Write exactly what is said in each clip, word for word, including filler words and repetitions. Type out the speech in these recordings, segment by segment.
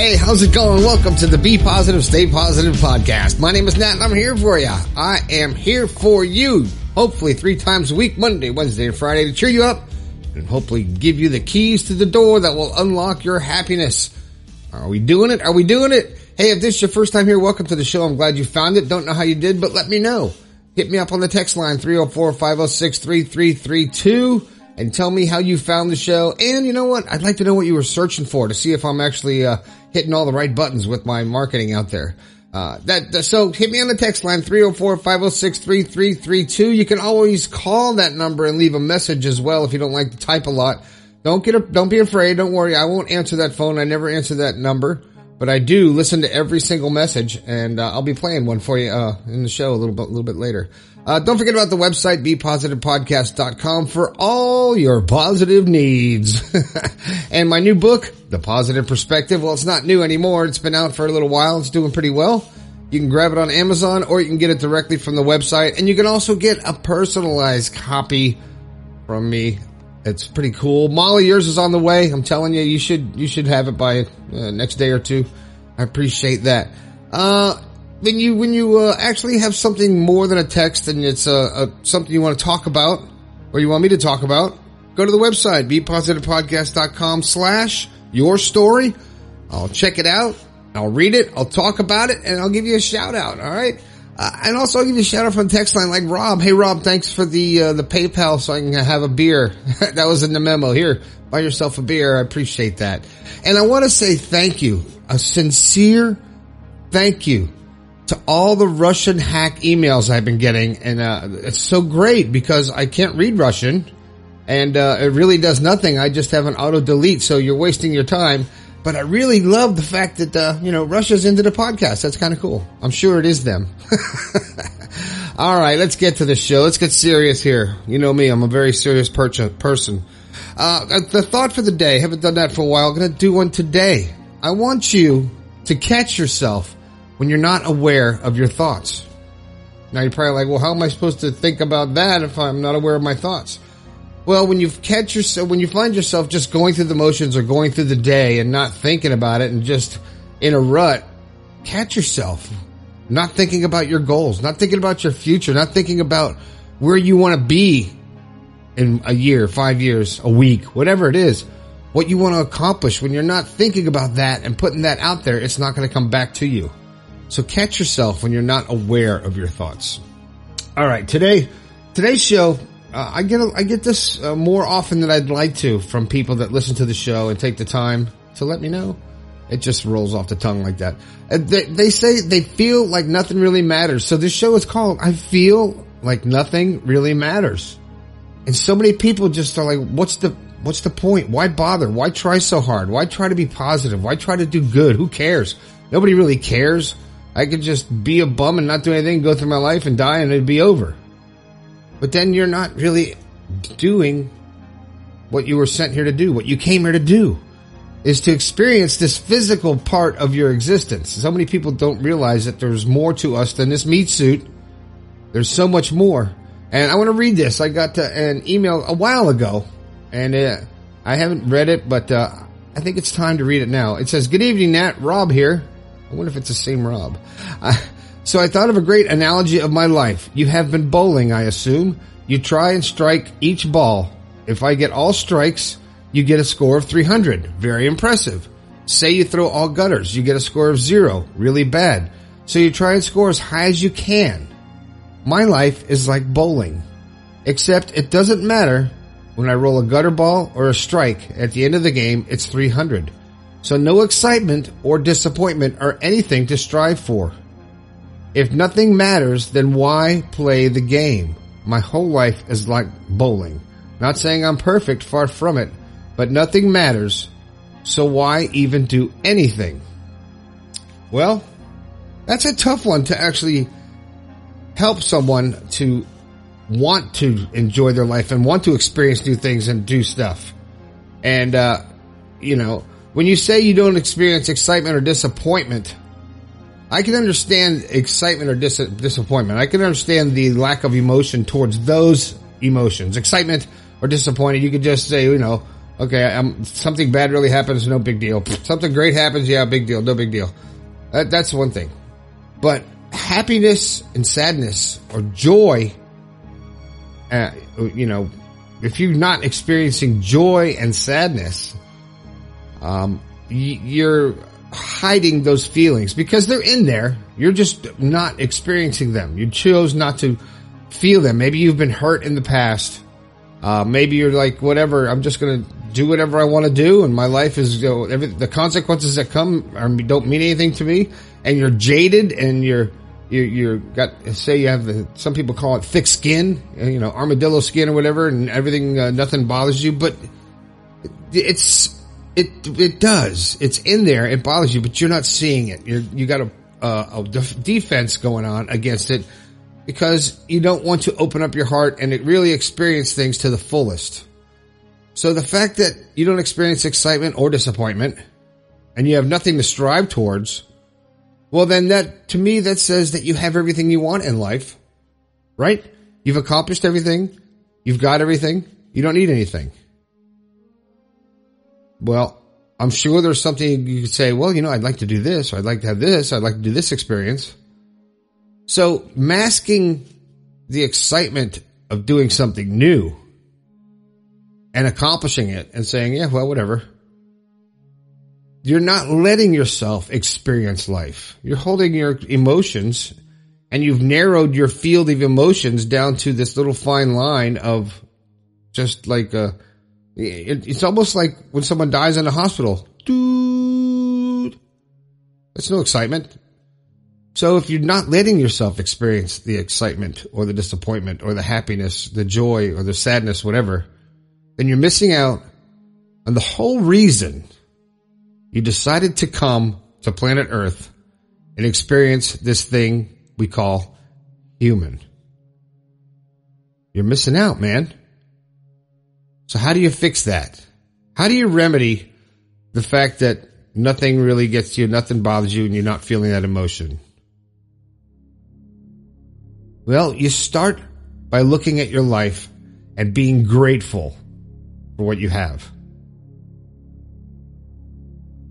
Hey, how's it going? Welcome to the Be Positive, Stay Positive podcast. My name is Nat and I'm here for you. I am here for you, hopefully three times a week, Monday, Wednesday, and Friday, to cheer you up and hopefully give you the keys to the door that will unlock your happiness. Are we doing it? Are we doing it? Hey, if this is your first time here, welcome to the show. I'm glad you found it. Don't know how you did, but let me know. Hit me up on the text line, three oh four, five oh six, three three three two, and tell me how you found the show. And you know what? I'd like to know what you were searching for to see if I'm actually uh, hitting all the right buttons with my marketing out there. Uh, that So hit me on the text line, three oh four, five oh six, three three three two. You can always call that number and leave a message as well if you don't like to type a lot. Don't get a, don't be afraid. Don't worry. I won't answer that phone. I never answer that number. But I do listen to every single message, and uh, I'll be playing one for you uh, in the show a little bit, a little bit later. Uh, don't forget about the website, Be Positive Podcast dot com, for all your positive needs. And my new book, The Positive Perspective, well, it's not new anymore. It's been out for a little while. It's doing pretty well. You can grab it on Amazon, or you can get it directly from the website. And you can also get a personalized copy from me. It's pretty cool. Molly, yours is on the way. I'm telling you, you should, you should have it by uh, next day or two. I appreciate that. Uh, when you, when you, uh, actually have something more than a text and it's, uh, a, something you want to talk about or you want me to talk about, go to the website, Be Positive Podcast dot com slash your story. I'll check it out. I'll read it. I'll talk about it and I'll give you a shout out. All right. Uh, and also I'll give you a shout out from the text line like Rob. Hey Rob, thanks for the, uh, the PayPal so I can have a beer. That was in the memo. Here, buy yourself a beer. I appreciate that. And I want to say thank you, a sincere thank you to all the Russian hack emails I've been getting. And, uh, it's so great because I can't read Russian and, uh, it really does nothing. I just have an auto delete. So you're wasting your time. But I really love the fact that, uh, you know, Russia's into the podcast. That's kind of cool. I'm sure it is them. All right, let's get to the show. Let's get serious here. You know me, I'm a very serious per- person. Uh, the thought for the day, haven't done that for a while. I'm going to do one today. I want you to catch yourself when you're not aware of your thoughts. Now, you're probably like, well, how am I supposed to think about that if I'm not aware of my thoughts? Well, when you catch yourself, when you find yourself just going through the motions or going through the day and not thinking about it and just in a rut, catch yourself not thinking about your goals, not thinking about your future, not thinking about where you want to be in a year, five years, a week, whatever it is, what you want to accomplish. When you're not thinking about that and putting that out there, it's not going to come back to you. So catch yourself when you're not aware of your thoughts. All right. Today, today's show. Uh, I get a, I get this uh, more often than I'd like to from people that listen to the show and take the time to let me know. It just rolls off the tongue like that. Uh, they, they say they feel like nothing really matters. So this show is called I Feel Like Nothing Really Matters. And so many people just are like, what's the what's the point? Why bother? Why try so hard? Why try to be positive? Why try to do good? Who cares? Nobody really cares. I could just be a bum and not do anything, go through my life and die and it'd be over. But then you're not really doing what you were sent here to do. What you came here to do is to experience this physical part of your existence. So many people don't realize that there's more to us than this meat suit. There's so much more. And I want to read this. I got uh, an email a while ago, and uh, I haven't read it, but uh, I think it's time to read it now. It says, "Good evening, Nat. Rob here." I wonder if it's the same Rob. I... So I thought of a great analogy of my life. You have been bowling, I assume. You try and strike each ball. If I get all strikes, you get a score of three hundred. Very impressive. Say you throw all gutters. You get a score of zero. Really bad. So you try and score as high as you can. My life is like bowling. Except it doesn't matter when I roll a gutter ball or a strike. At the end of the game, it's three hundred. So no excitement or disappointment or anything to strive for. If nothing matters, then why play the game? My whole life is like bowling. Not saying I'm perfect, far from it, but nothing matters, so why even do anything? Well, that's a tough one to actually help someone to want to enjoy their life and want to experience new things and do stuff. And, uh, you know, when you say you don't experience excitement or disappointment, I can understand excitement or dis- disappointment. I can understand the lack of emotion towards those emotions. Excitement or disappointed, you could just say, you know, Okay, I'm, something bad really happens, no big deal. Something great happens, yeah, big deal, no big deal. That, that's one thing. But happiness and sadness or joy, uh, you know, if you're not experiencing joy and sadness, um, you're hiding those feelings because they're in there. You're just not experiencing them. You chose not to feel them. Maybe you've been hurt in the past. Uh, maybe you're like, whatever, I'm just going to do whatever I want to do. And my life is, you know, every, the consequences that come are, don't mean anything to me. And you're jaded and you're, you, you're got, say you have the, some people call it thick skin, you know, armadillo skin or whatever. And everything, uh, nothing bothers you, but it, it's, it, it does. It's in there. It bothers you, but you're not seeing it. You're, you got a, uh, a def- defense going on against it. Because you don't want to open up your heart and really experience things to the fullest. So the fact that you don't experience excitement or disappointment and you have nothing to strive towards, well then that, to me, that says that you have everything you want in life, right? You've accomplished everything. You've got everything. You don't need anything. Well, I'm sure there's something you could say, well, you know, I'd like to do this. Or I'd like to have this. I'd like to do this experience. So masking the excitement of doing something new and accomplishing it and saying, yeah, well, whatever. You're not letting yourself experience life. You're holding your emotions and you've narrowed your field of emotions down to this little fine line of just like a, it, it's almost like when someone dies in the hospital. Dude, that's no excitement. So if you're not letting yourself experience the excitement or the disappointment or the happiness, the joy or the sadness, whatever, then you're missing out on the whole reason you decided to come to planet Earth and experience this thing we call human. You're missing out, man. So how do you fix that? How do you remedy the fact that nothing really gets you, nothing bothers you, and you're not feeling that emotion? Well, you start by looking at your life and being grateful for what you have.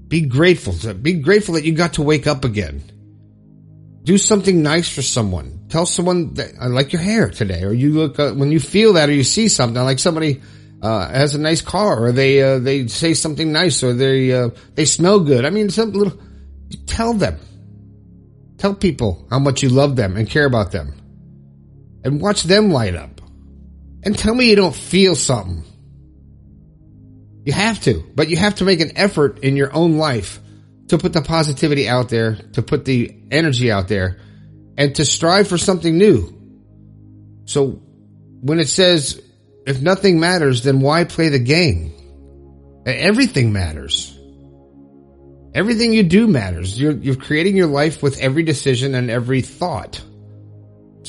Be grateful. Be grateful that you got to wake up again. Do something nice for someone. Tell someone that I like your hair today, or you look uh, when you feel that, or you see something like somebody uh, has a nice car, or they uh, they say something nice, or they uh, they smell good. I mean, some little. Tell them. Tell people how much you love them and care about them. And watch them light up. And tell me you don't feel something. You have to. But you have to make an effort in your own life to put the positivity out there, to put the energy out there, and to strive for something new. So when it says, if nothing matters, then why play the game? Everything matters. Everything you do matters. You're, you're creating your life with every decision and every thought.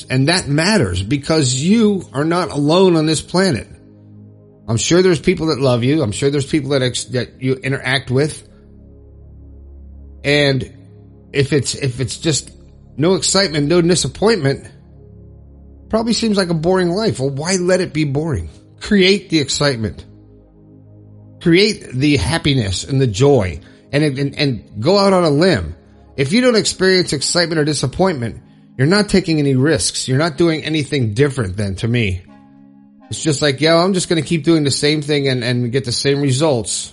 And that matters because you are not alone on this planet. I'm sure there's people that love you. I'm sure there's people that ex- that you interact with. And if it's if it's just no excitement, no disappointment, probably seems like a boring life. Well, why let it be boring? Create the excitement. Create the happiness and the joy, and and, and go out on a limb. If you don't experience excitement or disappointment, you're not taking any risks. You're not doing anything different than to me. It's just like, yeah, I'm just going to keep doing the same thing and, and get the same results.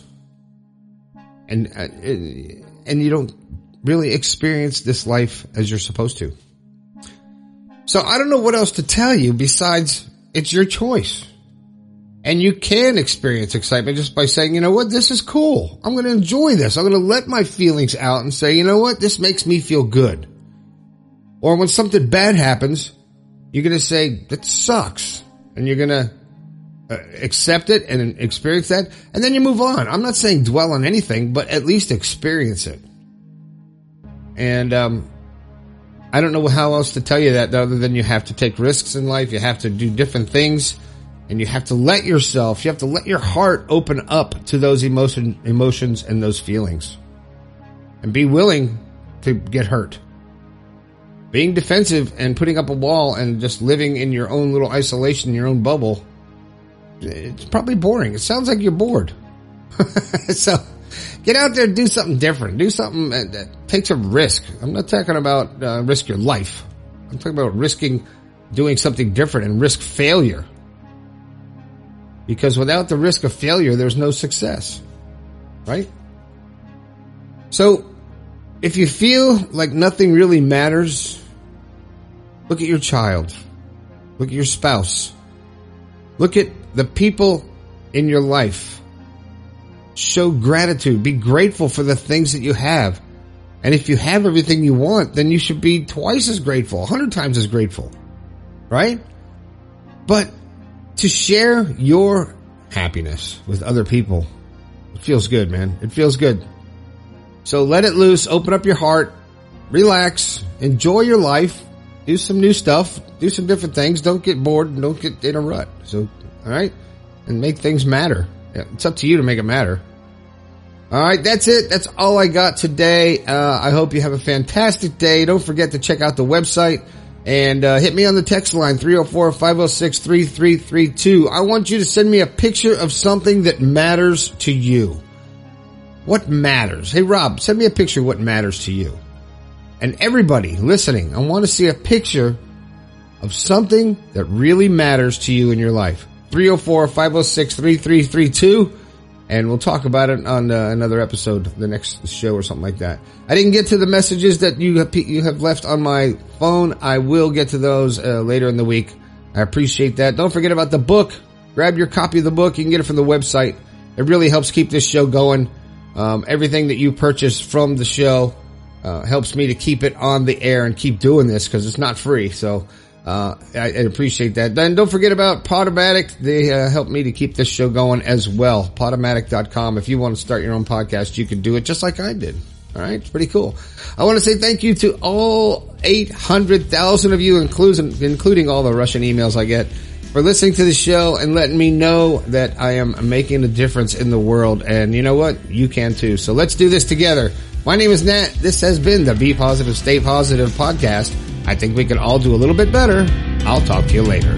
And, and you don't really experience this life as you're supposed to. So I don't know what else to tell you besides it's your choice. And you can experience excitement just by saying, you know what, this is cool. I'm going to enjoy this. I'm going to let my feelings out and say, you know what, this makes me feel good. Or when something bad happens, you're going to say, that sucks. And you're going to uh, accept it and experience that. And then you move on. I'm not saying dwell on anything, but at least experience it. And um I don't know how else to tell you that other than you have to take risks in life. You have to do different things. And you have to let yourself, you have to let your heart open up to those emotion, emotions and those feelings. And be willing to get hurt. Being defensive and putting up a wall and just living in your own little isolation, your own bubble, it's probably boring. It sounds like you're bored. So get out there and do something different. Do something that, that takes a risk. I'm not talking about uh, risk your life. I'm talking about risking doing something different and risk failure. Because without the risk of failure, there's no success, right? So if you feel like nothing really matters, look at your child. Look at your spouse. Look at the people in your life. Show gratitude. Be grateful for the things that you have. And if you have everything you want, then you should be twice as grateful, a hundred times as grateful, right? But to share your happiness with other people, it feels good, man. It feels good. So let it loose. Open up your heart. Relax. Enjoy your life. Do some new stuff. Do some different things. Don't get bored and don't get in a rut. So, all right? And make things matter. It's up to you to make it matter. All right, that's it. That's all I got today. Uh, I hope you have a fantastic day. Don't forget to check out the website and uh, hit me on the text line, three oh four, five oh six, three three three two. I want you to send me a picture of something that matters to you. What matters? Hey, Rob, send me a picture of what matters to you. And everybody listening, I want to see a picture of something that really matters to you in your life. three oh four, five oh six, three three three two. And we'll talk about it on uh, another episode, the next show or something like that. I didn't get to the messages that you have, you have left on my phone. I will get to those uh, later in the week. I appreciate that. Don't forget about the book. Grab your copy of the book. You can get it from the website. It really helps keep this show going. Um, everything that you purchase from the show uh, helps me to keep it on the air and keep doing this because it's not free. So uh, I, I appreciate that. Then don't forget about Podomatic. They uh, help me to keep this show going as well. Podomatic dot com. If you want to start your own podcast, you can do it just like I did. All right. It's pretty cool. I want to say thank you to all eight hundred thousand of you, including, including all the Russian emails I get, for listening to the show and letting me know that I am making a difference in the world. And you know what? You can too. So let's do this together. My name is Nat. This has been the Be Positive, Stay Positive podcast. I think we can all do a little bit better. I'll talk to you later.